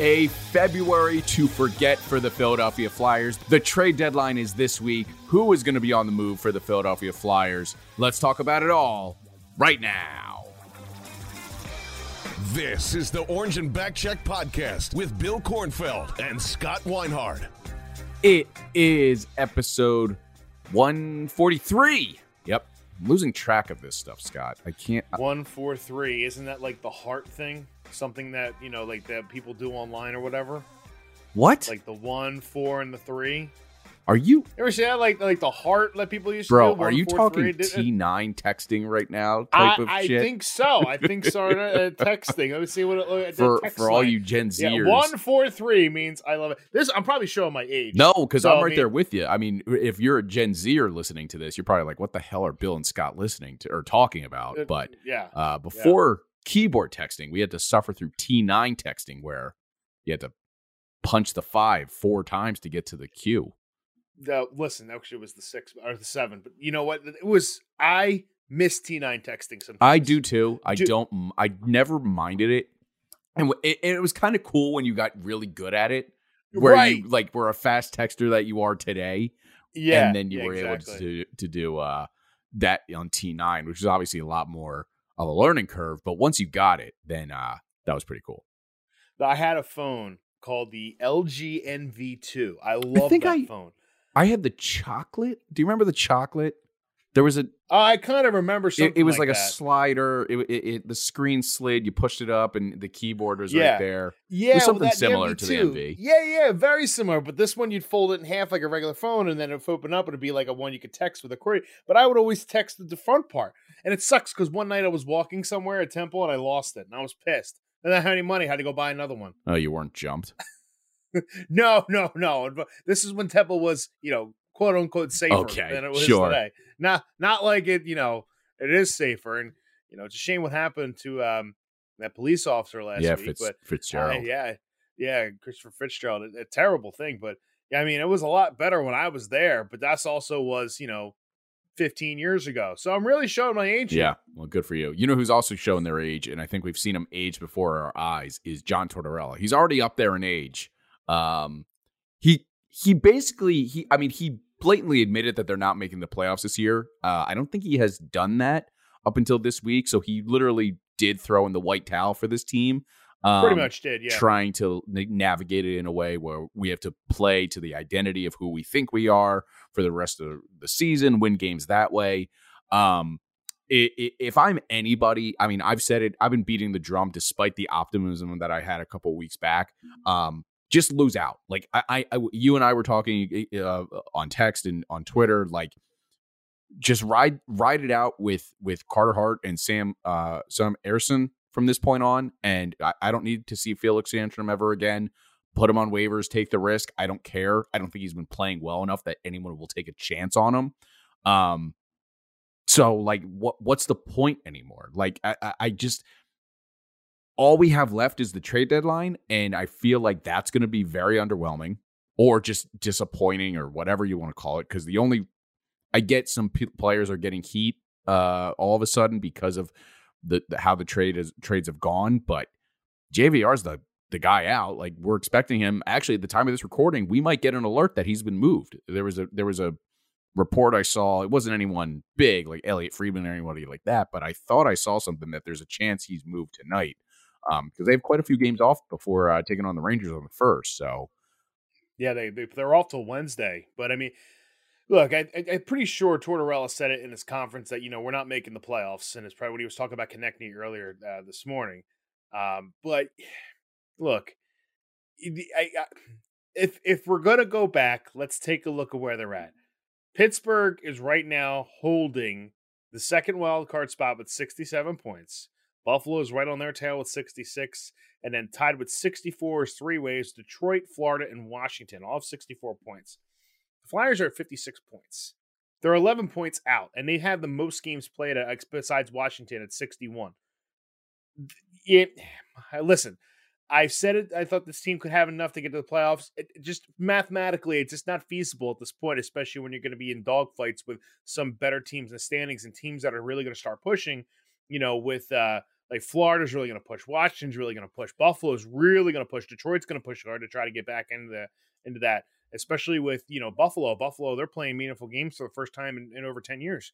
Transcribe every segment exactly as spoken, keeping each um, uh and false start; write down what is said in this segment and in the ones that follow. a February to forget for the Philadelphia Flyers. The trade deadline is this week. Who is going to be on the move for the Philadelphia Flyers? Let's talk about it all right now. This is the Orange and Back Check podcast with Bill Kornfeld and Scott Weinhardt. It is episode one forty-three. Yep. I'm losing track of this stuff, Scott. I can't. one forty-three. Isn't that like the heart thing? Something that, you know, like that people do online or whatever? What? Like the one, four, and the three? Are you? Ever see that? Like, like the heart that people used Bro, to do? Bro, are you talking T nine texting right now type I, of I shit? I think so. I think so. uh, texting. Let me see what it looks uh, like. For all line. You Gen Zers. Yeah, one, four, three means I love it. This I'm probably showing my age. No, because so, I'm right I mean, there with you. I mean, if you're a Gen Zer listening to this, you're probably like, what the hell are Bill and Scott listening to or talking about? Uh, but yeah, uh, before yeah. keyboard texting, we had to suffer through T nine texting where you had to punch the five four times to get to the queue. The, listen, actually, it was the six or the seven, but you know what? It was I miss T nine texting sometimes. I do too. I do, don't. I never minded it, and it, it was kind of cool when you got really good at it, where right. you like were a fast texter that you are today. Yeah, and then you yeah, were exactly. able to to do uh, that on T nine, which is obviously a lot more of a learning curve. But once you got it, then uh, that was pretty cool. I had a phone called the L G N V two. I love that I, phone. I had the chocolate. Do you remember the chocolate? There was a. Uh, I kind of remember something. It, it was like, like a slider. It, it, it the screen slid. You pushed it up, and the keyboard was yeah. right there. Yeah, it was something well, that, similar the to the M V. Yeah, yeah, very similar. But this one, you'd fold it in half like a regular phone, and then it would open up, and it'd be like a one you could text with a query. But I would always text the front part, and it sucks because one night I was walking somewhere at Temple, and I lost it, and I was pissed. And I didn't have any money. I had to go buy another one. Oh, you weren't jumped. No, no, no. This is when Temple was, you know, quote unquote safer okay, than it was sure. today. Not, not like it, you know, it is safer. And, you know, it's a shame what happened to um, that police officer last yeah, week. Fitz, but, Fitzgerald. Uh, yeah, yeah, Christopher Fitzgerald. A, a terrible thing. But, yeah, I mean, it was a lot better when I was there. But that's also was, you know, fifteen years ago. So I'm really showing my age. Yeah, well, good for you. You know who's also showing their age, and I think we've seen him age before our eyes, is John Tortorella. He's already up there in age. Um, he, he basically, he, I mean, he blatantly admitted that they're not making the playoffs this year. Uh, I don't think he has done that up until this week. So he literally did throw in the white towel for this team. Um, Pretty much did, yeah. Trying to navigate it in a way where we have to play to the identity of who we think we are for the rest of the season, win games that way. Um, if I'm anybody, I mean, I've said it, I've been beating the drum despite the optimism that I had a couple of weeks back. Um, Just lose out. Like I, I, you and I were talking uh, on text and on Twitter. Like, just ride, ride it out with with Carter Hart and Sam, uh, Sam Ersson from this point on. And I, I don't need to see Felix Antrim ever again. Put him on waivers. Take the risk. I don't care. I don't think he's been playing well enough that anyone will take a chance on him. Um, so like, what what's the point anymore? Like, I, I, I just. All we have left is the trade deadline, and I feel like that's going to be very underwhelming or just disappointing or whatever you want to call it, because the only – I get some p- players are getting heat uh, all of a sudden because of the, the how the trade is, trades have gone, but J V R is the, the guy out. Like, we're expecting him – actually, at the time of this recording, we might get an alert that he's been moved. There was a there was a report I saw. It wasn't anyone big, like Elliot Friedman or anybody like that, but I thought I saw something that there's a chance he's moved tonight. Um, because they have quite a few games off before uh, taking on the Rangers on the first. So, yeah, they, they they're off till Wednesday. But I mean, look, I, I, I'm pretty sure Tortorella said it in his conference that you know we're not making the playoffs, and it's probably what he was talking about Konecny earlier uh, this morning. Um, but look, I, I, if if we're gonna go back, let's take a look at where they're at. Pittsburgh is right now holding the second wild card spot with sixty-seven points. Buffalo is right on their tail with sixty-six, and then tied with sixty-four is three ways, Detroit, Florida, and Washington, all have sixty-four points. The Flyers are at fifty-six points. They're eleven points out, and they have the most games played at, besides Washington at sixty-one. It, listen, I've said it. I thought this team could have enough to get to the playoffs. It, it just mathematically, it's just not feasible at this point, especially when you're going to be in dogfights with some better teams in the standings and teams that are really going to start pushing, you know, with uh, Like Florida's really going to push. Washington's really going to push. Buffalo's really going to push. Detroit's going to push hard to try to get back into the into that, especially with, you know, Buffalo. Buffalo, they're playing meaningful games for the first time in, in over ten years.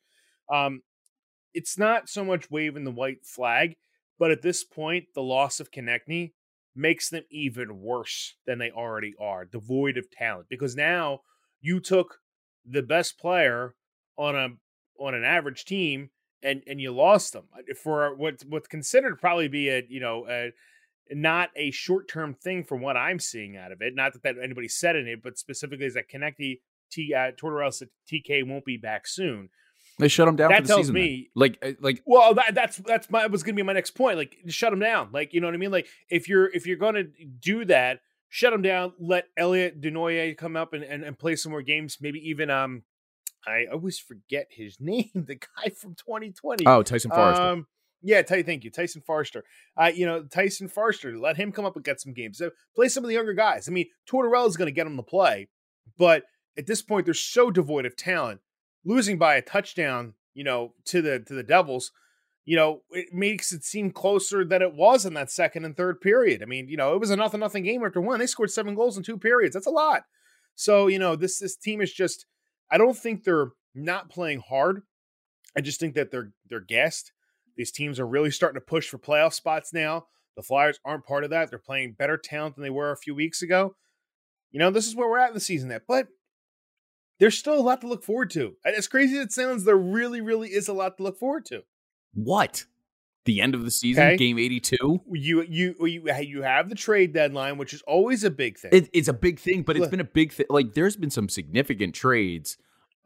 Um, it's not so much waving the white flag, but at this point, the loss of Konecny makes them even worse than they already are, devoid of talent. Because now you took the best player on a on an average team, and and you lost them for what what's considered probably be a you know a, not a short term thing from what I'm seeing out of it. Not that, that anybody said in it, but specifically is that Konecny T uh, Tortorella T K won't be back soon. They shut him down. That for the tells season, me, then. like, like. Well, that, that's that's my was going to be my next point. Like, shut him down. Like, you know what I mean. Like, if you're if you're going to do that, shut him down. Let Elliot DeNoye come up and, and, and play some more games. Maybe even um, I always forget his name. The guy from twenty twenty. Oh, Tyson Foerster. Um, yeah, t- thank you, Tyson Foerster. Uh, you know, Tyson Foerster. Let him come up and get some games. So play some of the younger guys. I mean, Tortorella's going to get him to play, but at this point, they're so devoid of talent. Losing by a touchdown, you know, to the to the Devils, you know, it makes it seem closer than it was in that second and third period. I mean, you know, it was a nothing nothing game after one. They scored seven goals in two periods. That's a lot. So, you know, this this team is just, I don't think they're not playing hard. I just think that they're they're gassed. These teams are really starting to push for playoff spots now. The Flyers aren't part of that. They're playing better talent than they were a few weeks ago. You know, this is where we're at in the season. That, but. There's still a lot to look forward to. As crazy as it sounds, there really, really is a lot to look forward to. What? The end of the season, okay. Game eighty-two? You you you you have the trade deadline, which is always a big thing. It, it's a big thing, but it's look. been a big thing. Like, there's been some significant trades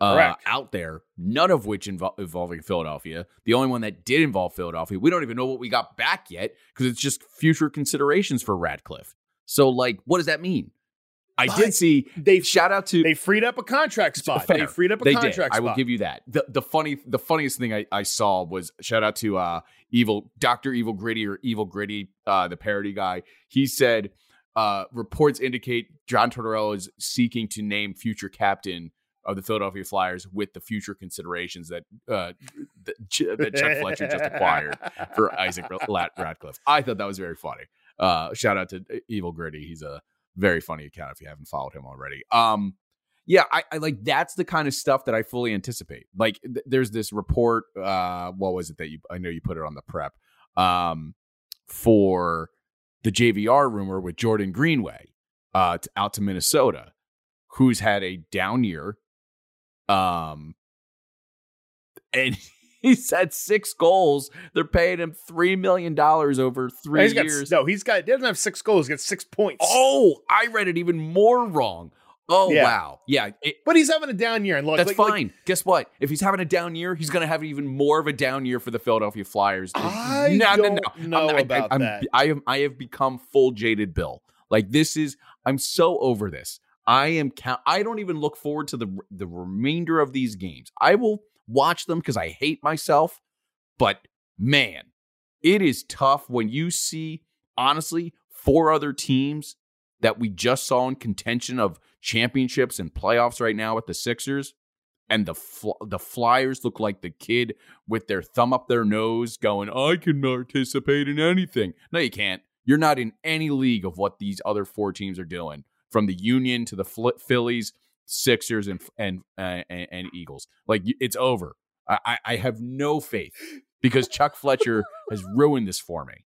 uh, out there, none of which invo- involving Philadelphia. The only one that did involve Philadelphia, we don't even know what we got back yet because it's just future considerations for Ratcliffe. So, like, what does that mean? I but did see they shout out to they freed up a contract spot. Fair. They freed up a they contract did. spot. I will give you that. The the funny the funniest thing I, I saw was shout out to uh evil Doctor Evil Gritty or Evil Gritty, uh, the parody guy. He said uh, reports indicate John Tortorella is seeking to name future captain of the Philadelphia Flyers with the future considerations that uh, the, that Chuck Fletcher just acquired for Isaac Ratcliffe. I thought that was very funny. Uh, shout out to Evil Gritty. He's a very funny account if you haven't followed him already. Um, yeah, I, I like that's the kind of stuff that I fully anticipate. Like, th- there's this report. Uh, what was it that you? I know you put it on the prep um, for the J V R rumor with Jordan Greenway uh, to, out to Minnesota, who's had a down year, um, and he's had six goals. They're paying him three million dollars over three he's years. Got, no, he's got, he doesn't have six goals. He's got six points. Oh, I read it even more wrong. Oh, yeah. Wow. Yeah. It, but he's having a down year. And look, That's like, fine. Like, guess what? If he's having a down year, he's going to have even more of a down year for the Philadelphia Flyers. I no, don't no, no. know not, about I, I'm, that. I, am, I have become full jaded Bill. Like, this is, I'm so over this. I am, I don't even look forward to the the remainder of these games. I will watch them because I hate myself, but man, it is tough when you see, honestly, four other teams that we just saw in contention of championships and playoffs right now with the Sixers, and the fl- the Flyers look like the kid with their thumb up their nose going, I can participate in anything. No, you can't. You're not in any league of what these other four teams are doing, from the Union to the Fl- Phillies, Sixers and and, uh, and and Eagles. Like, it's over. I, I have no faith because Chuck Fletcher has ruined this for me.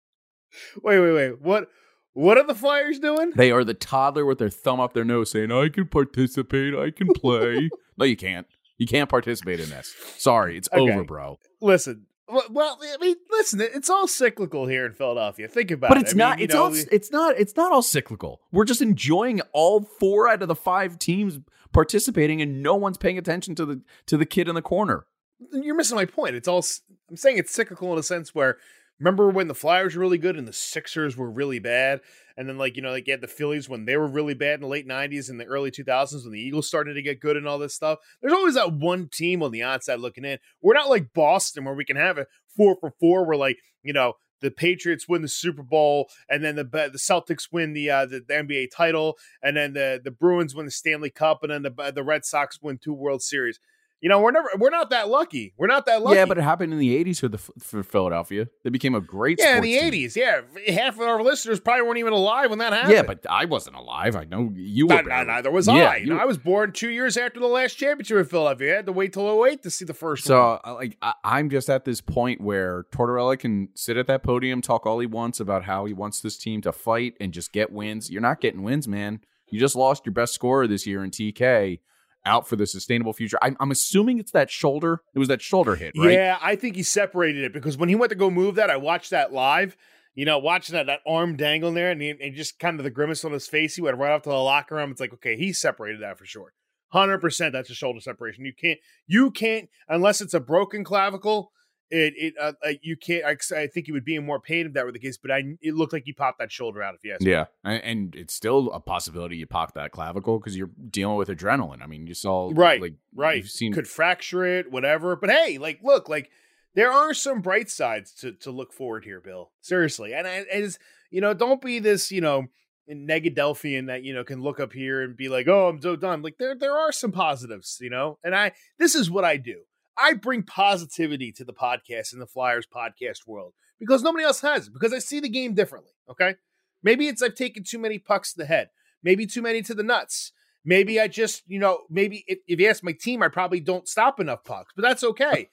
Wait, wait, wait. What what are the Flyers doing? They are the toddler with their thumb up their nose saying, I can participate, I can play. No, you can't. You can't participate in this. Sorry, it's okay. Over, bro. Listen. Well, I mean, listen, it's all cyclical here in Philadelphia. Think about it. But it's it. I not mean, it's know, all it's not it's not all cyclical. We're just enjoying all four out of the five teams participating, and no one's paying attention to the to the kid in the corner. You're missing my point. It's all I'm saying it's cyclical in a sense where, remember when the Flyers were really good and the Sixers were really bad, and then, like, you know, like you had the Phillies when they were really bad in the late nineties and the early two thousands when the Eagles started to get good and all this stuff. There's always that one team on the outside looking in. We're not like Boston where we can have a four for four where, like, you know, the Patriots win the Super Bowl and then the the Celtics win the uh, the, the N B A title, and then the the Bruins win the Stanley Cup, and then the the Red Sox win two World Series. You know, we're never, we're not that lucky. We're not that lucky. Yeah, but it happened in the eighties for the for Philadelphia. They became a great. Yeah, in the eighties. Yeah, half of our listeners probably weren't even alive when that happened. Yeah, but I wasn't alive. I know you were. Not, neither was yeah, I. You know, I was born two years after the last championship in Philadelphia. I had to wait till oh eight to see the first so, one. So, like, I, I'm just at this point where Tortorella can sit at that podium, talk all he wants about how he wants this team to fight and just get wins. You're not getting wins, man. You just lost your best scorer this year in T K. Out for the sustainable future. I'm, I'm assuming it's that shoulder. It was that shoulder hit, right? Yeah, I think he separated it because when he went to go move that, I watched that live. You know, watching that that arm dangling there and, he, and just kind of the grimace on his face. He went right off to the locker room. It's like, okay, he separated that for sure. one hundred percent that's a shoulder separation. You can't, you can't, unless it's a broken clavicle, it it uh, you can't. I, I think he would be in more pain if that were the case. But I, it looked like he popped that shoulder out. If you ask me. Yeah, and it's still a possibility you pop that clavicle because you're dealing with adrenaline. I mean, you saw right, like right. You've seen could fracture it, whatever. But hey, like look, like there are some bright sides to to look forward here, Bill. Seriously, and as you know, don't be this you know Negadelphian that you know can look up here and be like, oh, I'm so done. Like there there are some positives, you know. And I this is what I do. I bring positivity to the podcast and the Flyers podcast world because nobody else has it, because I see the game differently, okay? Maybe it's I've taken too many pucks to the head. Maybe too many to the nuts. Maybe I just, you know, maybe if, if you ask my team, I probably don't stop enough pucks, but that's okay.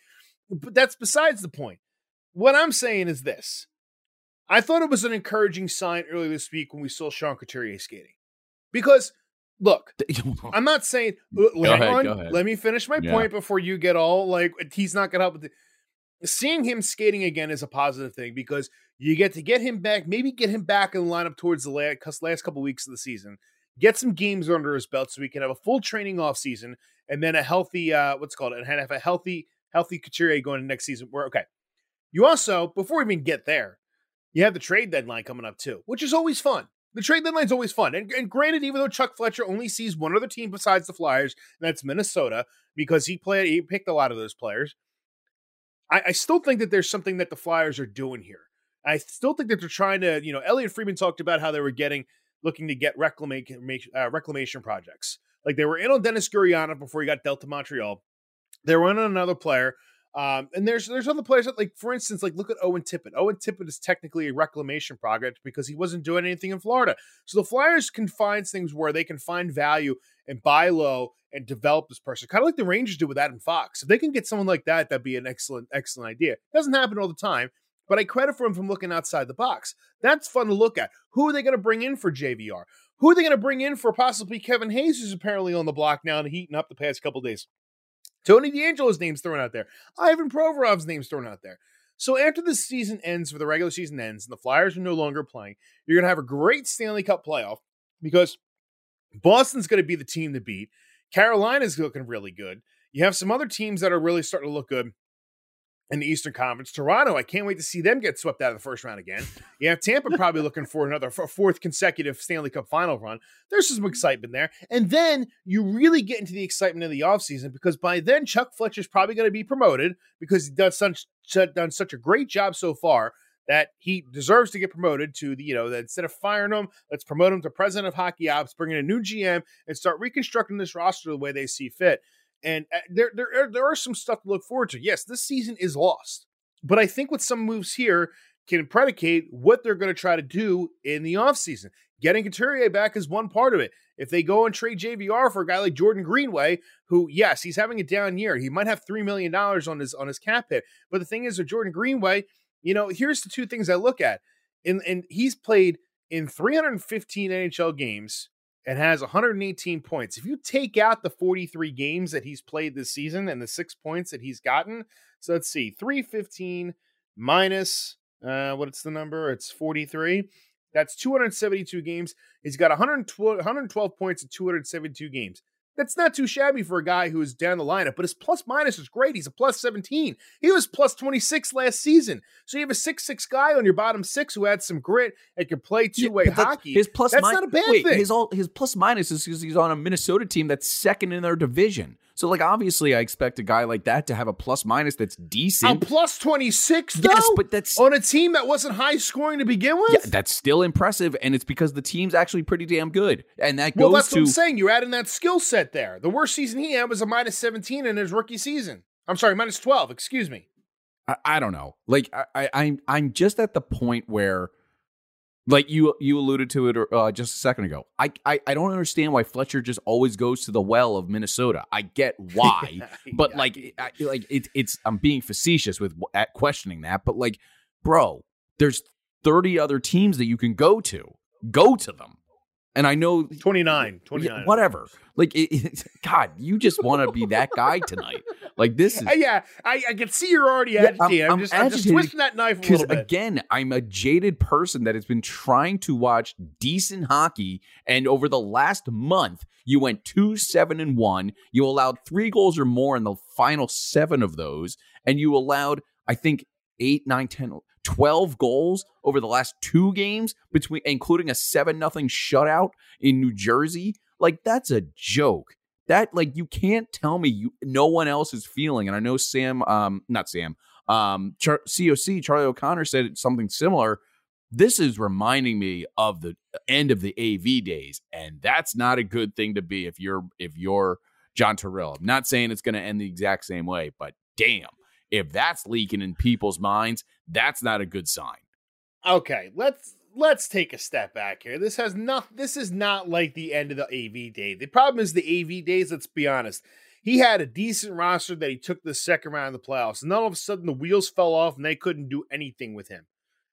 But that's besides the point. What I'm saying is this. I thought it was an encouraging sign earlier this week when we saw Sean Couturier skating because – look, I'm not saying, hang ahead, on, let me finish my yeah. point before you get all like, he's not going to help with it. Seeing him skating again is a positive thing because you get to get him back, maybe get him back in the lineup towards the last, last couple weeks of the season, get some games under his belt so we can have a full training off season and then a healthy, uh, what's called, and have a healthy, healthy Couturier going into next season. We're okay. You also, before we even get there, you have the trade deadline coming up too, which is always fun. The trade deadline's always fun. And, and granted, even though Chuck Fletcher only sees one other team besides the Flyers, and that's Minnesota, because he played, he picked a lot of those players. I, I still think that there's something that the Flyers are doing here. I still think that they're trying to, you know, Elliot Friedman talked about how they were getting, looking to get reclamation, uh, reclamation projects. Like they were in on Dennis Gurianov before he got dealt to Montreal. They were in on another player. Um, and there's there's other players that, like, for instance, like look at Owen Tippett. Owen Tippett is technically a reclamation project because he wasn't doing anything in Florida. So the Flyers can find things where they can find value and buy low and develop this person, kind of like the Rangers do with Adam Fox. If they can get someone like that, that'd be an excellent, excellent idea. It doesn't happen all the time, but I credit for him from looking outside the box. That's fun to look at. Who are they going to bring in for J V R? Who are they going to bring in for possibly Kevin Hayes, who's apparently on the block now and heating up the past couple of days? Tony D'Angelo's name's thrown out there. Ivan Provorov's name's thrown out there. So after the season ends, for the regular season ends, and the Flyers are no longer playing, you're going to have a great Stanley Cup playoff because Boston's going to be the team to beat. Carolina's looking really good. You have some other teams that are really starting to look good in the Eastern Conference. Toronto, I can't wait to see them get swept out of the first round again. You have Tampa probably looking for another for fourth consecutive Stanley Cup final run. There's some excitement there. And then you really get into the excitement of the offseason because by then Chuck Fletcher's probably going to be promoted because he's done such, done such a great job so far that he deserves to get promoted to the, you know, that instead of firing him, let's promote him to president of hockey ops, bring in a new G M and start reconstructing this roster the way they see fit. And there, there, there are some stuff to look forward to. Yes, this season is lost, but I think with some moves here can predicate what they're going to try to do in the offseason. Getting Couturier back is one part of it. If they go and trade J V R for a guy like Jordan Greenway, who, yes, he's having a down year. He might have three million dollars on his, on his cap hit. But the thing is with Jordan Greenway, you know, here's the two things I look at. And, and he's played in three hundred fifteen N H L games and has one hundred eighteen points. If you take out the forty-three games that he's played this season and the six points that he's gotten, so let's see, three fifteen minus, uh, what's the number? It's forty-three. That's two hundred seventy-two games. He's got one hundred twelve, one hundred twelve points in two hundred seventy-two games. That's not too shabby for a guy who is down the lineup, but his plus minus is great. He's a plus seventeen. He was plus twenty-six last season. So you have a six six guy on your bottom six who had some grit and can play two-way yeah, hockey. His plus that's min- not a bad wait, thing. His, all, his plus minus is because he's on a Minnesota team that's second in their division. So, like, obviously I expect a guy like that to have a plus-minus that's decent. A plus twenty-six, though? Yes, but that's... on a team that wasn't high-scoring to begin with? Yeah, that's still impressive, and it's because the team's actually pretty damn good. And that goes to... Well, that's to, what I'm saying. You're adding that skill set there. The worst season he had was a minus seventeen in his rookie season. I'm sorry, minus twelve, excuse me. I, I don't know. Like, I, I, I'm I'm just at the point where... Like you you alluded to it uh, just a second ago. I, I I don't understand why Fletcher just always goes to the well of Minnesota. I get why, but yeah. like I, like it, it's I'm being facetious with at questioning that. But like, bro, there's thirty other teams that you can go to. Go to them. And I know twenty-nine, twenty-nine, whatever. Like, it, it, God, you just want to be that guy tonight. Like, this is. Yeah, I, I can see you're already agitated. Yeah, I'm, I'm, I'm, just, I'm just twisting that knife a little bit. Because, again, I'm a jaded person that has been trying to watch decent hockey. And over the last month, you went two, seven, and one. You allowed three goals or more in the final seven of those. And you allowed, I think, eight, nine, ten, twelve goals over the last two games, between including a seven nothing shutout in New Jersey. Like, that's a joke. That, like, you can't tell me you no one else is feeling. And I know Sam, um, not Sam, um, Char- C O C Charlie O'Connor said something similar. This is reminding me of the end of the A V days, and that's not a good thing to be if you're if you're John Tortorella. I'm not saying it's going to end the exact same way, but damn. If that's leaking in people's minds, that's not a good sign. Okay, let's let's take a step back here. This has not. This is not like the end of the A V day. The problem is the A V days. Let's be honest. He had a decent roster that he took the second round of the playoffs, and all of a sudden the wheels fell off, and they couldn't do anything with him.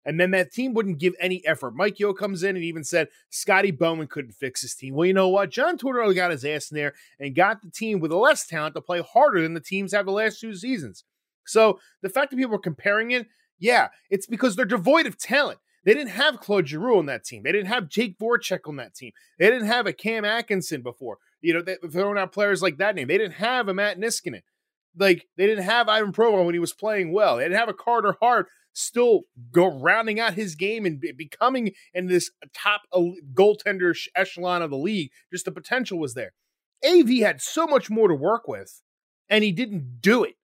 And then that team wouldn't give any effort. Mike Yeo comes in and even said Scotty Bowman couldn't fix his team. Well, you know what? John Tortorella got his ass in there and got the team with less talent to play harder than the teams have the last two seasons. So the fact that people are comparing it, yeah, it's because they're devoid of talent. They didn't have Claude Giroux on that team. They didn't have Jake Voracek on that team. They didn't have a Cam Atkinson before. You know, they throwing out players like that name. They didn't have a Matt Niskanen. Like, they didn't have Ivan Provorov when he was playing well. They didn't have a Carter Hart still go rounding out his game and be, becoming in this top goaltender echelon of the league. Just the potential was there. A V had so much more to work with, and he didn't do it.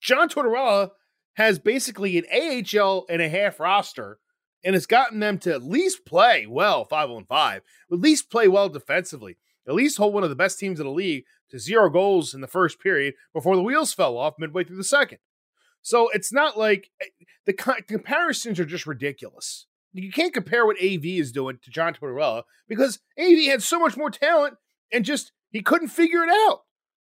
John Tortorella has basically an A H L and a half roster, and it's gotten them to at least play well five on five, at least play well defensively, at least hold one of the best teams in the league to zero goals in the first period before the wheels fell off midway through the second. So it's not like the comparisons are just ridiculous. You can't compare what A V is doing to John Tortorella because A V had so much more talent and just he couldn't figure it out.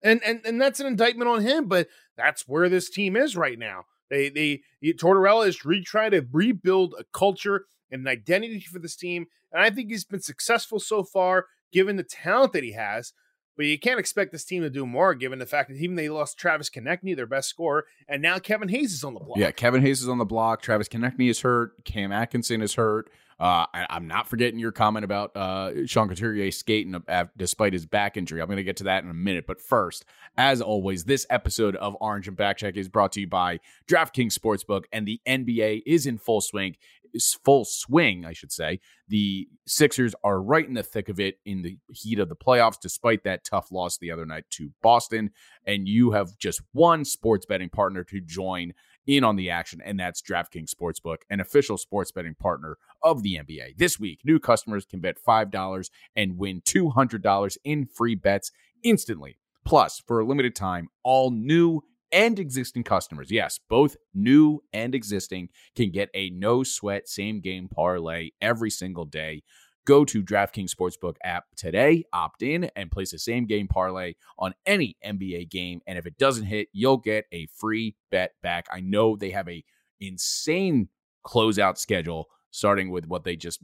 And, and and that's an indictment on him, but that's where this team is right now. They they Tortorella is re- trying to rebuild a culture and an identity for this team, and I think he's been successful so far, given the talent that he has. But you can't expect this team to do more, given the fact that even they lost Travis Konecny, their best scorer, and now Kevin Hayes is on the block. Yeah, Kevin Hayes is on the block. Travis Konecny is hurt. Cam Atkinson is hurt. Uh, I, I'm not forgetting your comment about uh, Sean Couturier skating uh, despite his back injury. I'm going to get to that in a minute. But first, as always, this episode of Orange and Back Check is brought to you by DraftKings Sportsbook, and the N B A is in full swing. Is full swing, I should say. The Sixers are right in the thick of it in the heat of the playoffs, despite that tough loss the other night to Boston. And you have just one sports betting partner to join in on the action, and that's DraftKings Sportsbook, an official sports betting partner of the N B A. This week, new customers can bet five dollars and win two hundred dollars in free bets instantly. Plus, for a limited time, all new and existing customers, yes, both new and existing, can get a no-sweat same-game parlay every single day. Go to DraftKings Sportsbook app today, opt in, and place a same-game parlay on any N B A game. And if it doesn't hit, you'll get a free bet back. I know they have a insane closeout schedule, starting with what they just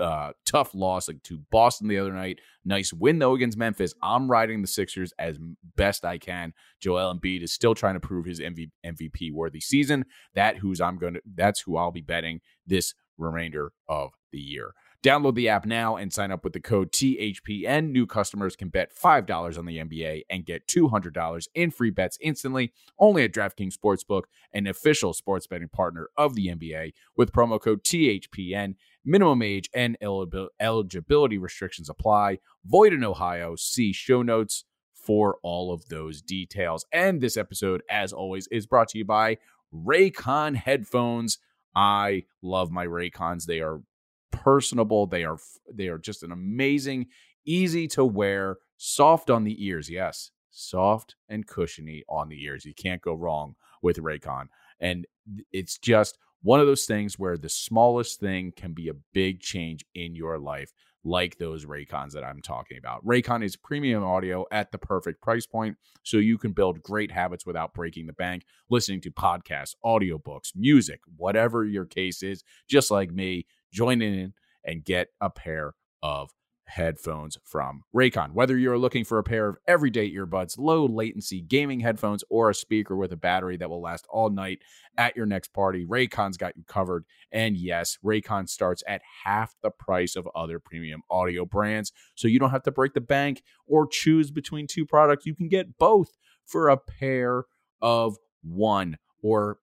uh, tough loss like, to Boston the other night. Nice win, though, against Memphis. I'm riding the Sixers as best I can. Joel Embiid is still trying to prove his M V P-worthy season. That who's I'm going to. That's who I'll be betting this remainder of the year. Download the app now and sign up with the code T H P N. New customers can bet five dollars on the N B A and get two hundred dollars in free bets instantly, only at DraftKings Sportsbook, an official sports betting partner of the N B A, with promo code T H P N. Minimum age and eligibility restrictions apply. Void in Ohio. See show notes for all of those details. And this episode, as always, is brought to you by Raycon headphones. I love my Raycons. They are personable. They are they are just an amazing, easy to wear, soft on the ears. Yes, soft and cushiony on the ears. You can't go wrong with Raycon. And it's just one of those things where the smallest thing can be a big change in your life, like those Raycons that I'm talking about. Raycon is premium audio at the perfect price point, so you can build great habits without breaking the bank, listening to podcasts, audiobooks, music, whatever your case is. Just like me, join in and get a pair of headphones from Raycon. Whether you're looking for a pair of everyday earbuds, low latency gaming headphones, or a speaker with a battery that will last all night at your next party, Raycon's got you covered. And yes, Raycon starts at half the price of other premium audio brands, so you don't have to break the bank or choose between two products. You can get both for a pair of one, or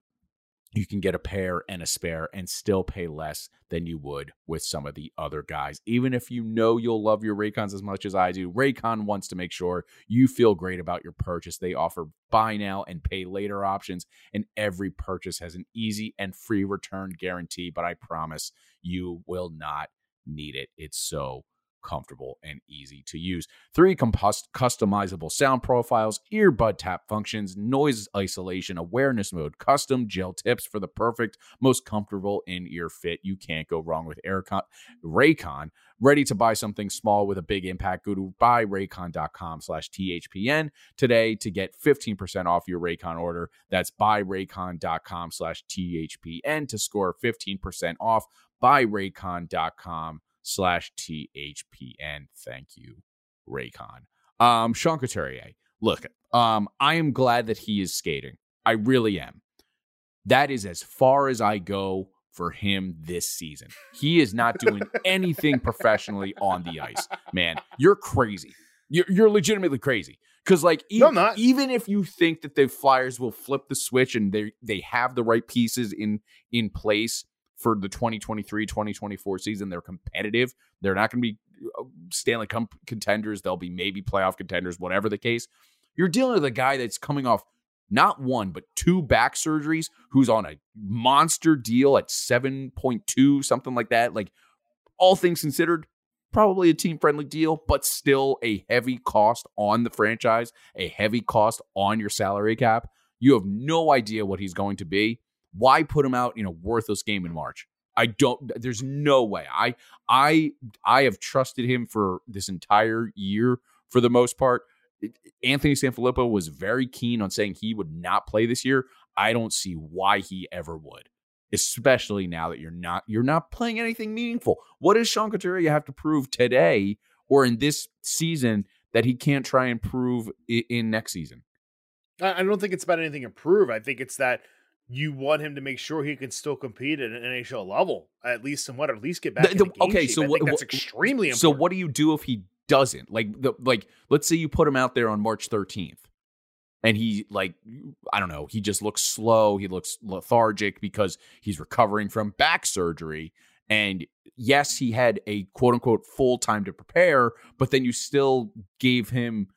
you can get a pair and a spare and still pay less than you would with some of the other guys. Even if you know you'll love your Raycons as much as I do, Raycon wants to make sure you feel great about your purchase. They offer buy now and pay later options, and every purchase has an easy and free return guarantee, but I promise you will not need it. It's so comfortable and easy to use. Three compos- customizable sound profiles, earbud tap functions, noise isolation, awareness mode, custom gel tips for the perfect, most comfortable in-ear fit. You can't go wrong with Aircon- Raycon. Ready to buy something small with a big impact? Go to buy raycon dot com slash T H P N today to get fifteen percent off your Raycon order. That's buy raycon dot com slash T H P N to score fifteen percent off. buy raycon dot com slash T H P N. Thank you, Raycon. Um, Sean Couturier, look, um, I am glad that he is skating. I really am. That is as far as I go for him this season. He is not doing anything professionally on the ice, man. You're crazy. You're, you're legitimately crazy. Because, like, even, no, even if you think that the Flyers will flip the switch and they they have the right pieces in in place for the twenty twenty-three twenty twenty-four season, they're competitive. They're not going to be Stanley Cup contenders. They'll be maybe playoff contenders, whatever the case. You're dealing with a guy that's coming off not one, but two back surgeries, who's on a monster deal at seven point two, something like that. Like, all things considered, probably a team-friendly deal, but still a heavy cost on the franchise, a heavy cost on your salary cap. You have no idea what he's going to be. Why put him out in a worthless game in March? I don't, there's no way. I, I, I have trusted him for this entire year for the most part. Anthony Sanfilippo was very keen on saying he would not play this year. I don't see why he ever would, especially now that you're not, you're not playing anything meaningful. What does Sean Couturier have to prove today or in this season that he can't try and prove in, in next season? I don't think it's about anything to prove. I think it's that you want him to make sure he can still compete at an N H L level, at least somewhat, or at least get back the, the, into game okay, shape. So I think wh- that's extremely important. So what do you do if he doesn't? Like, the, like, let's say you put him out there on March thirteenth, and he, like, I don't know, he just looks slow, he looks lethargic because he's recovering from back surgery, and yes, he had a quote-unquote full time to prepare, but then you still gave him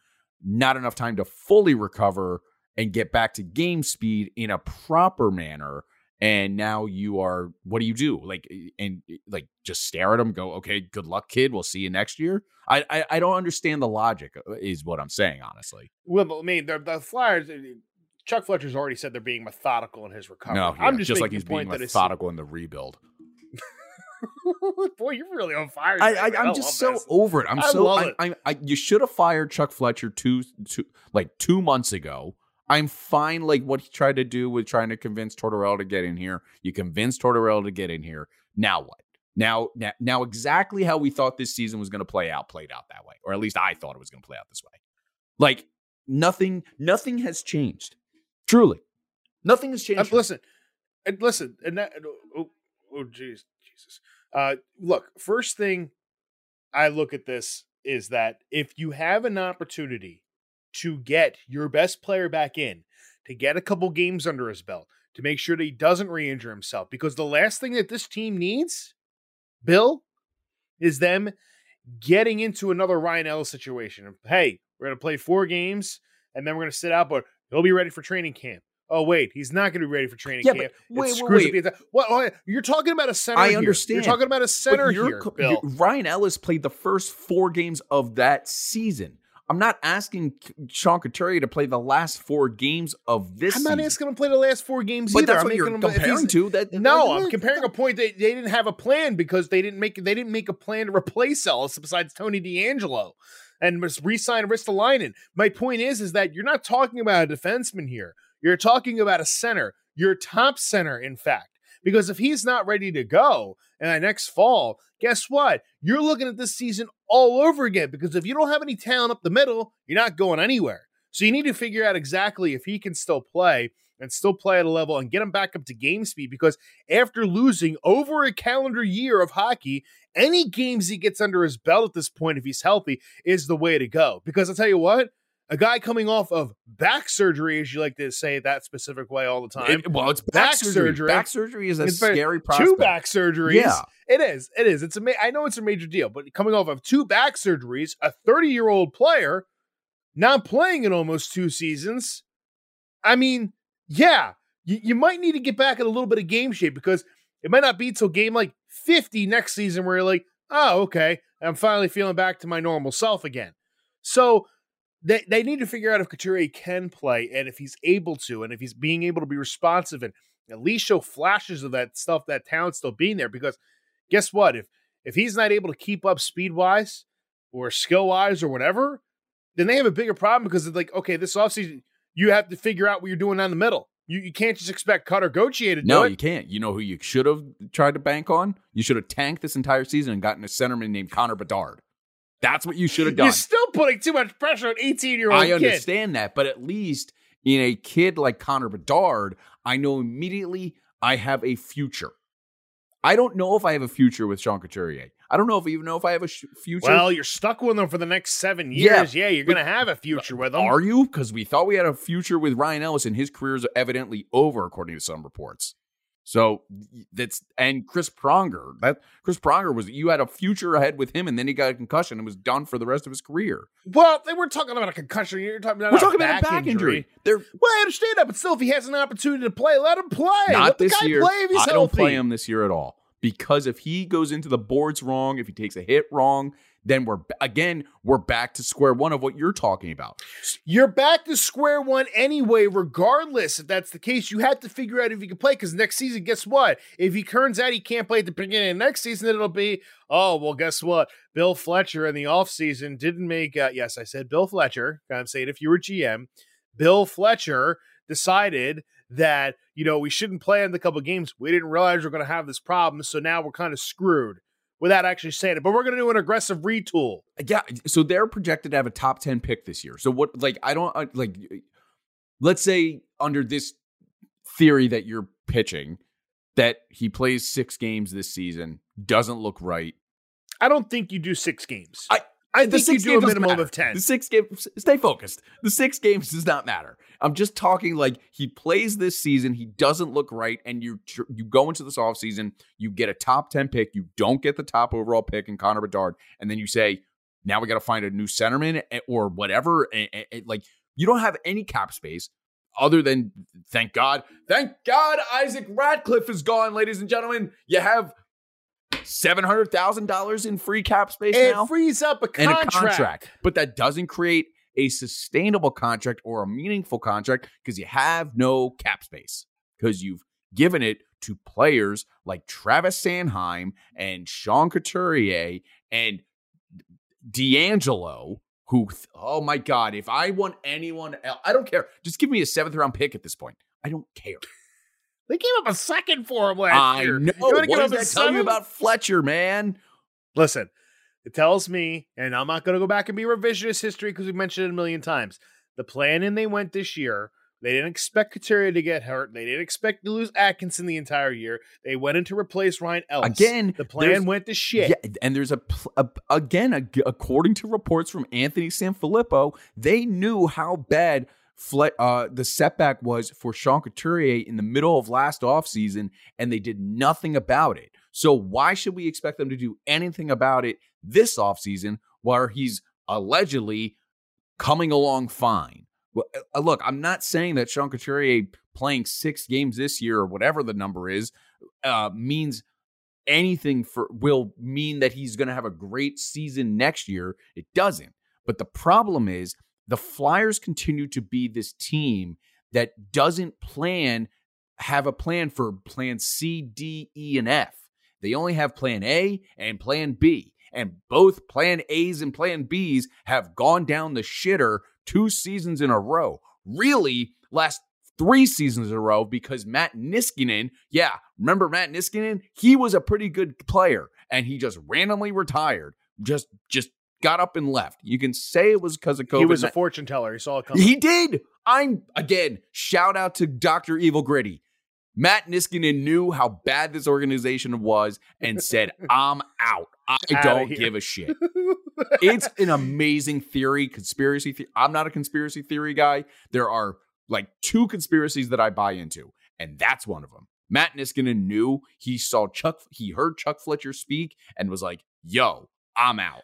not enough time to fully recover and get back to game speed in a proper manner. And now you are, what do you do? Like, and like, just stare at him, go, okay, good luck, kid. We'll see you next year. I I, I don't understand the logic is what I'm saying, honestly. Well, I mean, the, the Flyers, Chuck Fletcher's already said they're being methodical in his recovery. No, yeah, I'm just, just like he's being methodical in the rebuild. Boy, you're really on fire. I, I, I'm I just so this. over it. I'm I so, I, I, I, you should have fired Chuck Fletcher two, two, like two months ago. I'm fine, like, what he tried to do with trying to convince Tortorella to get in here. You convinced Tortorella to get in here. Now what? Now, now, now exactly how we thought this season was going to play out, played out that way. Or at least I thought it was going to play out this way. Like, nothing, nothing has changed. Truly. Nothing has changed. Uh, listen, and listen, and that, oh, oh, geez, Jesus. Uh, look, first thing I look at this is that if you have an opportunity to get your best player back in, to get a couple games under his belt, to make sure that he doesn't re-injure himself. Because the last thing that this team needs, Bill, is them getting into another Ryan Ellis situation. Hey, We're going to play four games, and then we're going to sit out, but he'll be ready for training camp. Oh, wait, he's not going to be ready for training yeah, camp. But wait, wait, wait. What, what, you're talking about a center I understand. Here. You're talking about a center here, Bill. Ryan Ellis played the first four games of that season. I'm not asking Sean Couturier to play the last four games of this season. I'm not season. asking him to play the last four games but either. But that's what I'm you're comparing to. That, no, like, I'm comparing a point that they didn't have a plan because they didn't make they didn't make a plan to replace Ellis besides Tony D'Angelo and re-sign Ristolainen. My point is, is that you're not talking about a defenseman here. You're talking about a center, your top center, in fact. Because if he's not ready to go uh, next fall, guess what? You're looking at this season all over again, because if you don't have any talent up the middle, you're not going anywhere. So you need to figure out exactly if he can still play and still play at a level and get him back up to game speed, because after losing over a calendar year of hockey, any games he gets under his belt at this point, if he's healthy, is the way to go. Because I'll tell you what, a guy coming off of back surgery, as you like to say it that specific way all the time. It, well, it's back, back surgery. surgery. Back surgery is a scary prospect. Two back surgeries. Yeah. It is. It is. It's a ma- I know it's a major deal, but coming off of two back surgeries, a thirty-year-old player not playing in almost two seasons, I mean, yeah, you, you might need to get back in a little bit of game shape, because it might not be till game like fifty next season where you're like, oh, okay, I'm finally feeling back to my normal self again. So They they need to figure out if Couturier can play and if he's able to, and if he's being able to be responsive and at least show flashes of that stuff, that talent still being there. Because guess what? If if he's not able to keep up speed-wise or skill-wise or whatever, then they have a bigger problem, because it's like, okay, this offseason, you have to figure out what you're doing on the middle. You you can't just expect Cutter Gauthier to do no, it. No, you can't. You know who you should have tried to bank on? You should have tanked this entire season and gotten a centerman named Connor Bedard. That's what you should have done. You're still putting too much pressure on eighteen-year-old kid. I understand that, but at least in a kid like Connor Bedard, I know immediately I have a future. I don't know if I have a future with Sean Couturier. I don't know if even know if I have a sh- future. Well, you're stuck with him for the next seven years. Yeah, yeah you're going to have a future with him. Are you? Because we thought we had a future with Ryan Ellis, and his career is evidently over, according to some reports. So that's, and Chris Pronger, that Chris Pronger was, you had a future ahead with him, and then he got a concussion and was done for the rest of his career. Well, they weren't talking about a concussion. You're talking about, we're talking about a back injury. injury. Well, I understand that, but still, if he has an opportunity to play, let him play. Not let this the guy year. Play if he's I healthy. Don't play him this year at all, because if he goes into the boards wrong, if he takes a hit wrong, then we're, again, we're back to square one of what you're talking about. You're back to square one anyway, regardless if that's the case. You have to figure out if he can play, because next season, guess what? If he turns out he can't play at the beginning of next season, it'll be, oh, well, guess what? Bill Fletcher in the offseason didn't make, uh, yes, I said Bill Fletcher. I'm saying if you were G M, Bill Fletcher decided that, you know, we shouldn't play in the couple of games. We didn't realize we're going to have this problem, so now we're kind of screwed. Without actually saying it, but we're going to do an aggressive retool. Yeah, so they're projected to have a top ten pick this year. So what, like, I don't, like, let's say under this theory that you're pitching, that he plays six games this season, doesn't look right. I don't think you do six games. I, I think you do a minimum of ten. The six games, stay focused. The six games does not matter. I'm just talking like he plays this season, he doesn't look right, and you you go into this offseason, you get a top ten pick, you don't get the top overall pick in Connor Bedard, and then you say, now we got to find a new centerman or whatever. And, and, and, like, you don't have any cap space other than, thank God, thank God Isaac Ratcliffe is gone, ladies and gentlemen. You have seven hundred thousand dollars in free cap space it now. It frees up a contract. a contract. But that doesn't create a sustainable contract or a meaningful contract, because you have no cap space, because you've given it to players like Travis Sanheim and Sean Couturier and D'Angelo, who, oh my God, if I want anyone else, I don't care. Just give me a seventh round pick at this point. I don't care. They gave up a second for him last I year. I know. You what give does that seven? Tell you about Fletcher, man? Listen, it tells me, and I'm not going to go back and be revisionist history because we mentioned it a million times. The plan in they went this year, they didn't expect Couturier to get hurt. They didn't expect to lose Atkinson the entire year. They went in to replace Ryan Ellis. Again, the plan went to shit. Yeah, and there's a, a again, a, according to reports from Anthony Sanfilippo, they knew how bad Uh, the setback was for Sean Couturier in the middle of last offseason, and they did nothing about it. So why should we expect them to do anything about it this offseason, where he's allegedly coming along fine. Well, look, I'm not saying that Sean Couturier playing six games this year or whatever the number is uh, means anything for will mean that he's going to have a great season next year. It doesn't. But the problem is the Flyers continue to be this team that doesn't plan, have a plan for plan C, D, E, and F. They only have plan A and plan B. And both plan A's and plan B's have gone down the shitter two seasons in a row. Really, last three seasons in a row, because Matt Niskanen, yeah, remember Matt Niskanen? He was a pretty good player, and he just randomly retired, just just got up and left. You can say it was because of COVID. He was a fortune teller. He saw it coming. He did. I'm, again, shout out to Doctor Evil Gritty. Matt Niskanen knew how bad this organization was and said, I'm out. I don't give a shit. It's an amazing theory, conspiracy theory. I'm not a conspiracy theory guy. There are like two conspiracies that I buy into, and that's one of them. Matt Niskanen knew he saw Chuck. He heard Chuck Fletcher speak and was like, yo, I'm out.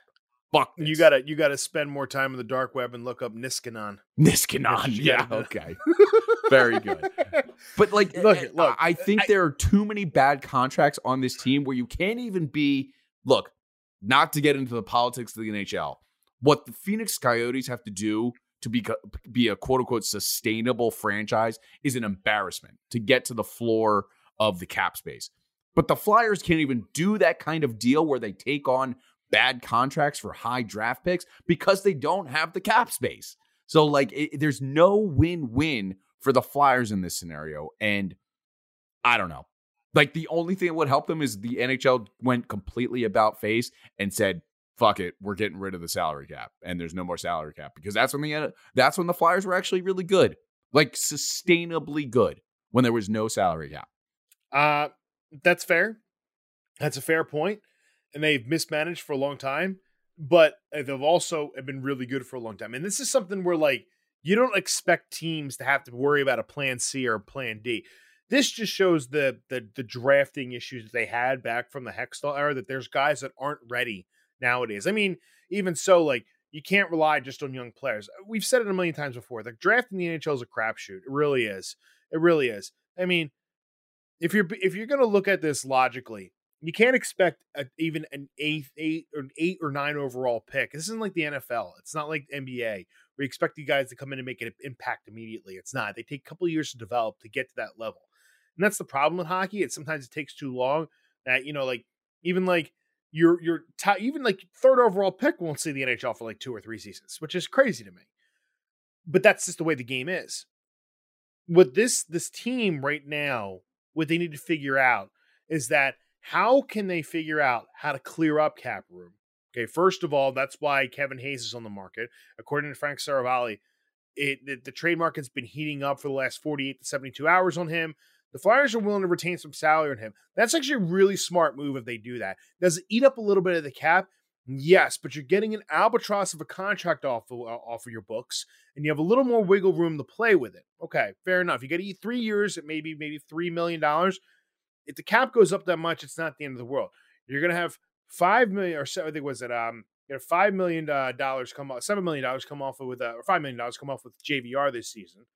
Fuck this. You gotta, you gotta spend more time in the dark web and look up Niskanen. Niskanen, yeah, okay, very good. But like, look, look, I think I, there are too many bad contracts on this team where you can't even be. Look, not to get into the politics of the N H L, what the Phoenix Coyotes have to do to be be a quote unquote sustainable franchise is an embarrassment to get to the floor of the cap space. But the Flyers can't even do that kind of deal where they take on bad contracts for high draft picks because they don't have the cap space. So like it, there's no win-win for the Flyers in this scenario. And I don't know, like the only thing that would help them is the N H L went completely about face and said, fuck it, we're getting rid of the salary cap and there's no more salary cap, because that's when the, that's when the Flyers were actually really good, like sustainably good, when there was no salary cap. Uh, that's fair. That's a fair point. And they've mismanaged for a long time, but they've also been really good for a long time. And this is something where, like, you don't expect teams to have to worry about a plan C or a plan D. This just shows the the, the drafting issues that they had back from the Hextall era, that there's guys that aren't ready nowadays. I mean, even so, like, you can't rely just on young players. We've said it a million times before. Like, drafting the N H L is a crapshoot. It really is. It really is. I mean, if you're if you're going to look at this logically, you can't expect a, even an eighth, eight or an eight or nine overall pick. This isn't like the N F L. It's not like the N B A. We expect you guys to come in and make an impact immediately. It's not. They take a couple of years to develop to get to that level. And that's the problem with hockey. It sometimes it takes too long that, you know, like even like your, your t- even like third overall pick won't see the N H L for like two or three seasons, which is crazy to me. But that's just the way the game is. With this, this team right now, what they need to figure out is that, how can they figure out how to clear up cap room? Okay, first of all, that's why Kevin Hayes is on the market. According to Frank Seravalli, it, the, the trade market's been heating up for the last forty-eight to seventy-two hours on him. The Flyers are willing to retain some salary on him. That's actually a really smart move if they do that. Does it eat up a little bit of the cap? Yes, but you're getting an albatross of a contract off, off of your books, and you have a little more wiggle room to play with it. Okay, fair enough. You got to eat three years at maybe maybe three million dollars. If the cap goes up that much, it's not the end of the world. You're going to have five million dollars or so, I think was it, um, you know, five million dollars come off, seven million dollars come off with, uh, or five million dollars come off with J V R this season.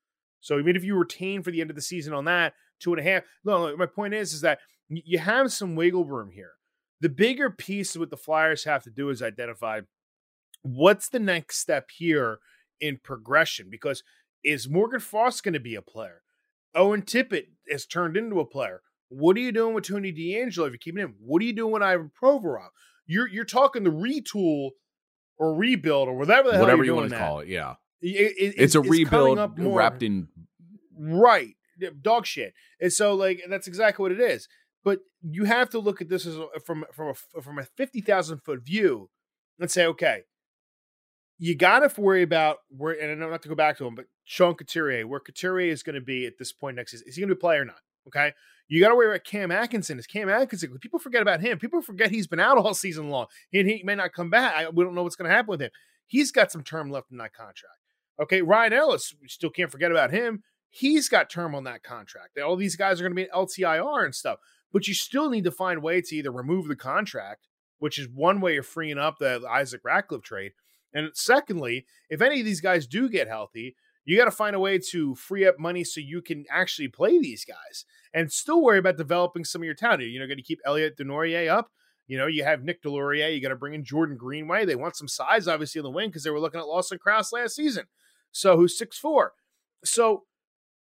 So even if you retain for the end of the season on that, two and a half, no, no, my point is, is that you have some wiggle room here. The bigger piece of what the Flyers have to do is identify what's the next step here in progression, because is Morgan Frost going to be a player? Owen Tippett has turned into a player. What are you doing with Tony D'Angelo if you're keeping him? What are you doing with Ivan Provorov? You're you're talking the retool or rebuild or whatever the hell whatever you're doing. Whatever you want to that. call it, yeah. It, it, it's, it's a it's rebuild up more, wrapped in... Right. Dog shit. And so, like, that's exactly what it is. But you have to look at this as a, from, from a, from a fifty thousand foot view and say, okay, you got to worry about, where, and I don't have to go back to him, but Sean Couturier, where Couturier is going to be at this point next season. Is he going to be a player or not? Okay, you got to worry about Cam Atkinson. Is Cam Atkinson? People forget about him. People forget he's been out all season long, and he may not come back. I, we don't know what's going to happen with him. He's got some term left in that contract. Okay, Ryan Ellis, we still can't forget about him. He's got term on that contract. All these guys are going to be in L T I R and stuff, but you still need to find a way to either remove the contract, which is one way of freeing up the Isaac Ratcliffe trade, And secondly, if any of these guys do get healthy, you got to find a way to free up money so you can actually play these guys and still worry about developing some of your talent. You know, going to keep Elliot DeNoye up. You know, you have Nick Delorier. You got to bring in Jordan Greenway. They want some size, obviously, in the wing because they were looking at Lawson Cross last season. So who's six foot four. So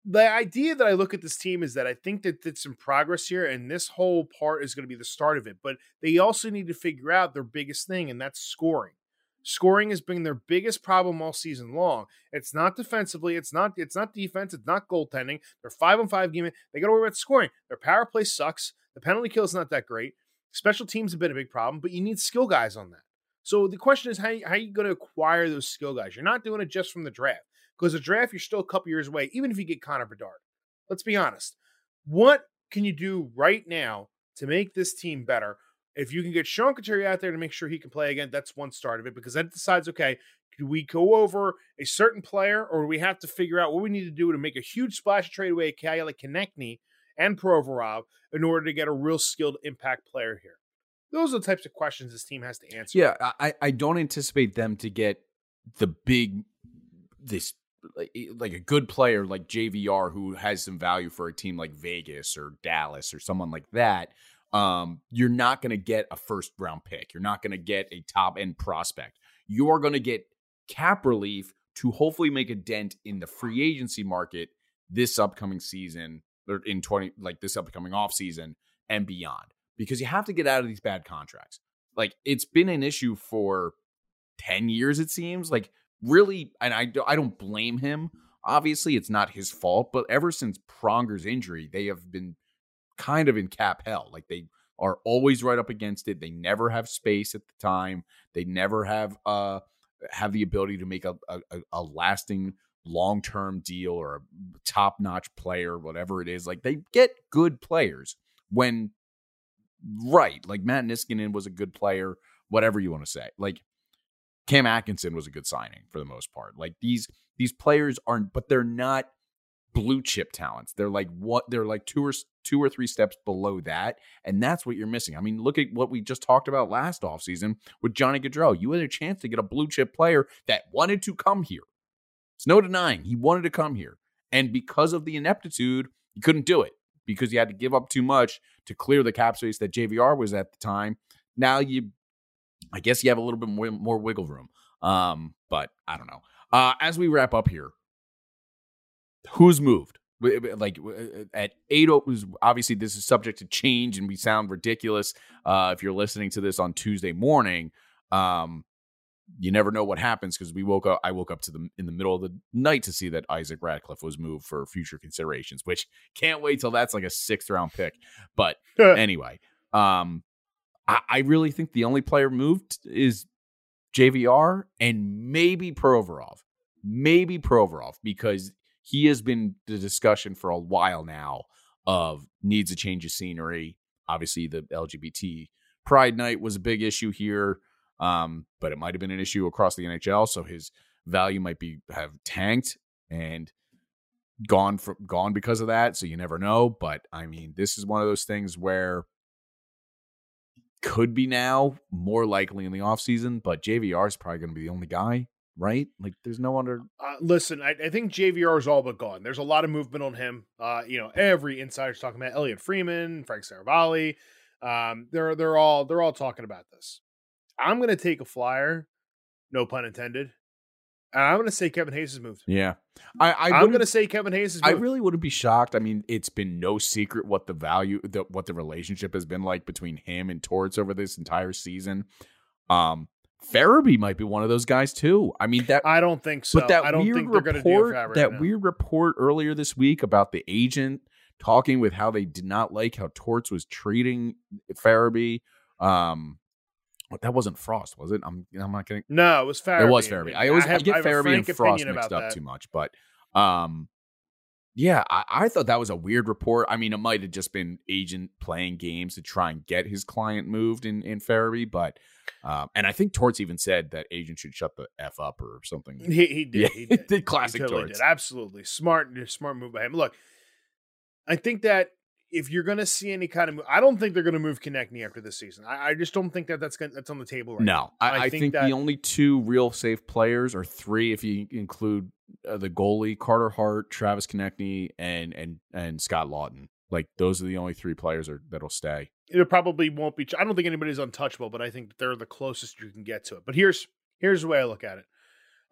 the idea that I look at this team is that I think that there's some progress here, and this whole part is going to be the start of it. But they also need to figure out their biggest thing, and that's scoring. Scoring has been their biggest problem all season long. It's not defensively. It's not It's not defense. It's not goaltending. They're five on five game. They got to worry about scoring. Their power play sucks. The penalty kill is not that great. Special teams have been a big problem, but you need skill guys on that. So the question is, how, how are you going to acquire those skill guys? You're not doing it just from the draft. Because the draft, you're still a couple years away, even if you get Connor Bedard. Let's be honest. What can you do right now to make this team better? If you can get Sean Couturier out there to make sure he can play again, that's one start of it, because that decides, okay, do we go over a certain player, or do we have to figure out what we need to do to make a huge splash trade away at Kailer Konecny and Provorov in order to get a real skilled impact player here? Those are the types of questions this team has to answer. Yeah, I, I don't anticipate them to get the big, this like, like a good player like J V R who has some value for a team like Vegas or Dallas or someone like that. Um, you're not going to get a first round pick. You're not going to get a top end prospect. You are going to get cap relief to hopefully make a dent in the free agency market this upcoming season or in twenty, like this upcoming offseason and beyond, because you have to get out of these bad contracts. Like, it's been an issue for ten years, it seems like, really. And I, I don't blame him. Obviously it's not his fault, but ever since Pronger's injury, they have been kind of in cap hell. Like, they are always right up against it. They never have space at the time. They never have uh have the ability to make a a, a lasting long-term deal or a top-notch player, whatever it is. Like, they get good players when right. Like, Matt Niskanen was a good player, whatever you want to say. Like, Cam Atkinson was a good signing for the most part. Like, these these players aren't, but they're not blue chip talents. They're like what they're like two or two or three steps below that. And that's what you're missing. I mean, look at what we just talked about last offseason with Johnny Gaudreau. You had a chance to get a blue chip player that wanted to come here. It's no denying he wanted to come here. And because of the ineptitude, he couldn't do it because he had to give up too much to clear the cap space that J V R was at the time. Now you, I guess you have a little bit more, more wiggle room. Um, but I don't know. Uh, as we wrap up here, who's moved? Like, at eight, obviously this is subject to change and we sound ridiculous. Uh, if you're listening to this on Tuesday morning, um, you never know what happens, because we woke up, I woke up to the in the middle of the night to see that Isaac Ratcliffe was moved for future considerations, which can't wait till that's like a sixth round pick. But anyway, um, I, I really think the only player moved is J V R and maybe Provorov, maybe Provorov, because he has been the discussion for a while now of needs a change of scenery. Obviously, the L G B T Pride Night was a big issue here, um, but it might have been an issue across the N H L. So his value might be have tanked and gone from gone because of that. So you never know. But I mean, this is one of those things where could be now, more likely in the offseason. But J V R is probably going to be the only guy. Right? Like, there's no under. Uh, listen, I, I think J V R is all but gone. There's a lot of movement on him. Uh, you know, every insider's talking about Elliot Friedman, Frank Seravalli. Um, they're they're all they're all talking about this. I'm gonna take a flyer, no pun intended. And I'm gonna say Kevin Hayes has moved. Yeah, I, I I'm gonna say Kevin Hayes has moved. I really wouldn't be shocked. I mean, it's been no secret what the value, the, what the relationship has been like between him and Torts over this entire season. Um. Farabee might be one of those guys too. I mean, that I don't think so. But that I don't weird think they're going to do right that now. Weird report earlier this week about the agent talking with how they did not like how Torts was treating Farabee. Um, that wasn't Frost, was it? I'm I'm not kidding. No, it was Farabee. It was Farabee. I always I have, I get I Farabee and Frost mixed up that. too much, but um, yeah, I, I thought that was a weird report. I mean, it might have just been agent playing games to try and get his client moved in in Farabee, but. Um, and I think Torts even said that agent should shut the F up or something. He, he did. Yeah, he did. He classic totally Torts. Did. Absolutely. Smart, smart move by him. Look, I think that if you're going to see any kind of move, I don't think they're going to move Konecny after this season. I, I just don't think that that's gonna, that's on the table right no, now. No, I, I think, think that, the only two real safe players, or three if you include uh, the goalie, Carter Hart, Travis Konecny, and and and Scott Lawton. Like, those are the only three players are, that'll stay. It probably won't be. I don't think anybody's untouchable, but I think they're the closest you can get to it. But here's here's the way I look at it.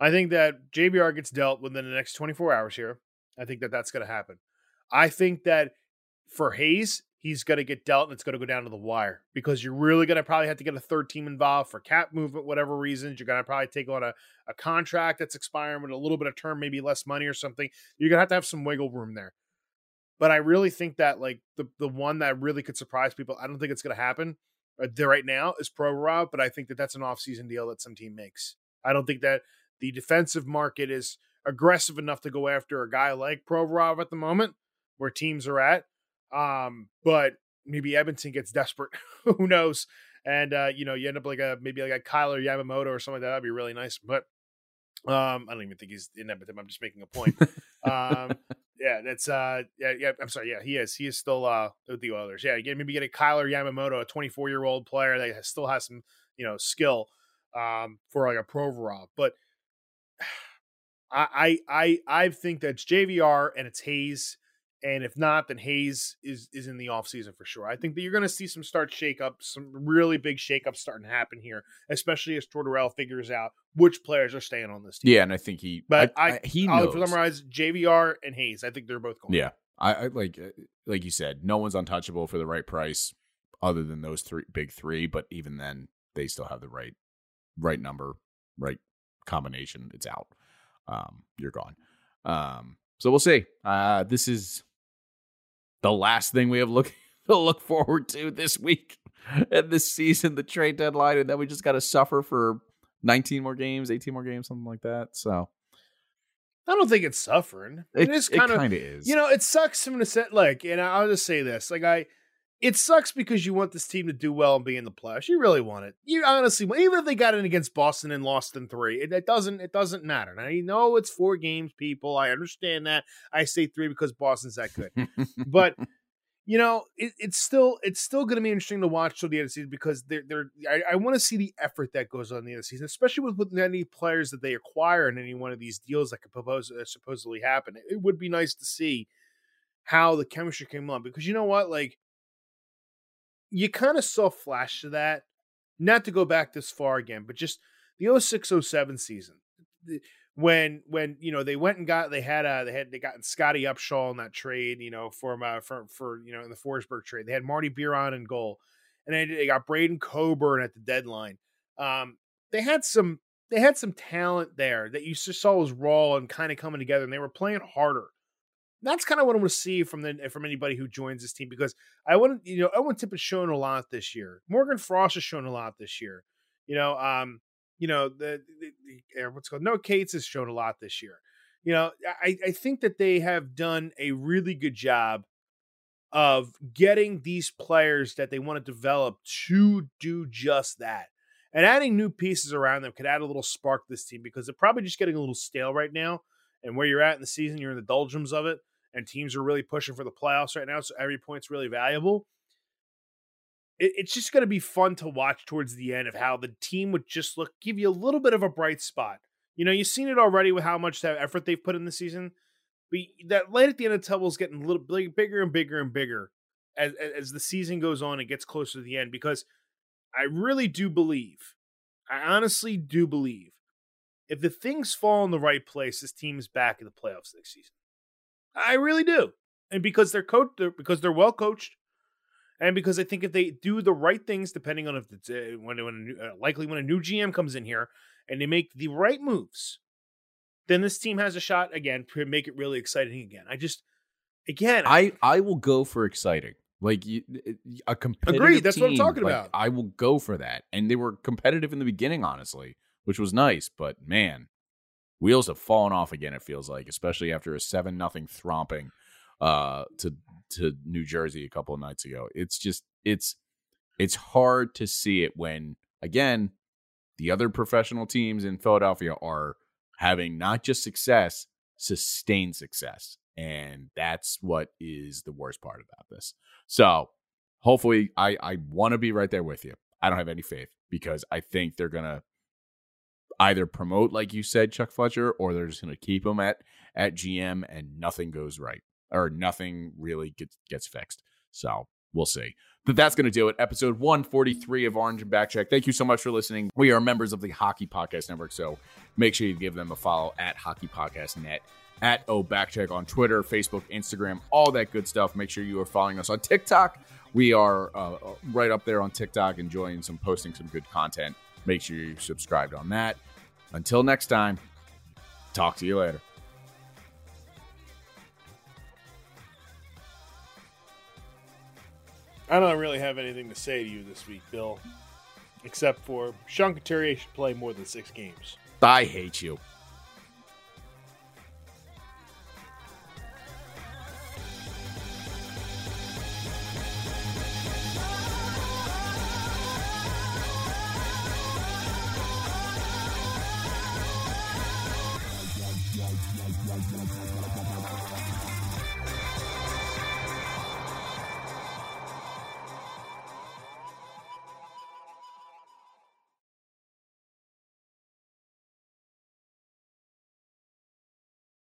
I think that J B R gets dealt within the next twenty-four hours here. I think that that's going to happen. I think that. For Hayes, he's going to get dealt, and it's going to go down to the wire, because you're really going to probably have to get a third team involved for cap movement, whatever reasons. You're going to probably take on a, a contract that's expiring with a little bit of term, maybe less money or something. You're going to have to have some wiggle room there. But I really think that, like, the, the one that really could surprise people, I don't think it's going to happen right now, is Provorov, but I think that that's an offseason deal that some team makes. I don't think that the defensive market is aggressive enough to go after a guy like Provorov at the moment, where teams are at. Um, but maybe Edmonton gets desperate. Who knows? And, uh, you know, you end up like a, maybe like a Kailer Yamamoto or something like that. That'd be really nice. But, um, I don't even think he's in Edmonton. I'm just making a point. um, yeah, that's, uh, yeah, yeah, I'm sorry. Yeah, he is. He is still, uh, with the Oilers. Yeah. Maybe get a Kailer Yamamoto, a twenty-four year old player that still has some, you know, skill, um, for like a Provorov. But I, I, I, I think that's J V R and it's Hayes. And if not, then Hayes is is in the offseason for sure. I think that you're going to see some start shakeups, some really big shakeups starting to happen here, especially as Tortorella figures out which players are staying on this team. Yeah, and I think he, but I, I, he I'll knows. summarize J V R and Hayes. I think they're both going. Yeah, I, I like like you said, no one's untouchable for the right price, other than those three big three. But even then, they still have the right right number, right combination. It's out. Um, you're gone. Um, so we'll see. Uh, this is. The last thing we have look, to look forward to this week and this season, the trade deadline, and then we just got to suffer for nineteen more games, eighteen more games, something like that. So I don't think it's suffering. It, it is kind of is. You know, it sucks. I'm going to say, like, and I'll just say this, like I, it sucks because you want this team to do well and be in the playoffs. You really want it. You honestly, even if they got in against Boston and lost in three, it, it doesn't, it doesn't matter. And I know it's four games, people. I understand that. I say three because Boston's that good, but you know, it, it's still, it's still going to be interesting to watch till the end of the season, because they're, they're, I, I want to see the effort that goes on the end of the season, especially with, with any players that they acquire in any one of these deals that could propose, uh, supposedly happen. It, it would be nice to see how the chemistry came on, because you know what, like, you kind of saw flash of that, not to go back this far again, but just the oh six oh seven season when, when, you know, they went and got, they had uh they had, they gotten Scotty Upshaw in that trade, you know, for, uh, for, for, you know, in the Forsberg trade, they had Marty Biron in goal, and they, they got Braden Coburn at the deadline. Um, they had some, they had some talent there that you just saw was raw and kind of coming together, and they were playing harder. That's kind of what I want to see from the, from anybody who joins this team, because I want to, you know, Owen Tippett's shown a lot this year. Morgan Frost has shown a lot this year. You know, um, you know, the, the, the what's called Noah Cates has shown a lot this year. You know, I, I think that they have done a really good job of getting these players that they want to develop to do just that. And adding new pieces around them could add a little spark to this team, because they're probably just getting a little stale right now. And where you're at in the season, you're in the doldrums of it. And teams are really pushing for the playoffs right now, so every point's really valuable. It, it's just going to be fun to watch towards the end of how the team would just look, give you a little bit of a bright spot. You know, you've seen it already with how much that effort they've put in the season, but that light at the end of the tunnel is getting a little big, bigger and bigger and bigger as, as the season goes on and gets closer to the end, because I really do believe, I honestly do believe, if the things fall in the right place, this team is back in the playoffs next season. I really do. And because they're coached, because they're well coached, and because I think if they do the right things, depending on if it's uh, when, when a new, uh, likely when a new G M comes in here and they make the right moves, then this team has a shot again to make it really exciting again. I just, again, I, I, I will go for exciting. Like you, a competitive Agreed. That's team, what I'm talking like, about. I will go for that. And they were competitive in the beginning, honestly, which was nice, but man, wheels have fallen off again, it feels like, especially after a seven nothing thromping uh, to to New Jersey a couple of nights ago. It's just, it's it's hard to see it when, again, the other professional teams in Philadelphia are having not just success, sustained success. And that's what is the worst part about this. So hopefully I, I want to be right there with you. I don't have any faith because I think they're going to either promote, like you said, Chuck Fletcher, or they're just going to keep him at, at G M and nothing goes right or nothing really gets, gets fixed. So we'll see. But that's going to do it. Episode one forty-three of Orange and Back Check. Thank you so much for listening. We are members of the Hockey Podcast Network, so make sure you give them a follow at Hockey Podcast Net, at O Back Check on Twitter, Facebook, Instagram, all that good stuff. Make sure you are following us on TikTok. We are uh, right up there on TikTok, enjoying some posting some good content. Make sure you're subscribed on that. Until next time, talk to you later. I don't really have anything to say to you this week, Bill, except for Sean Couturier should play more than six games. I hate you.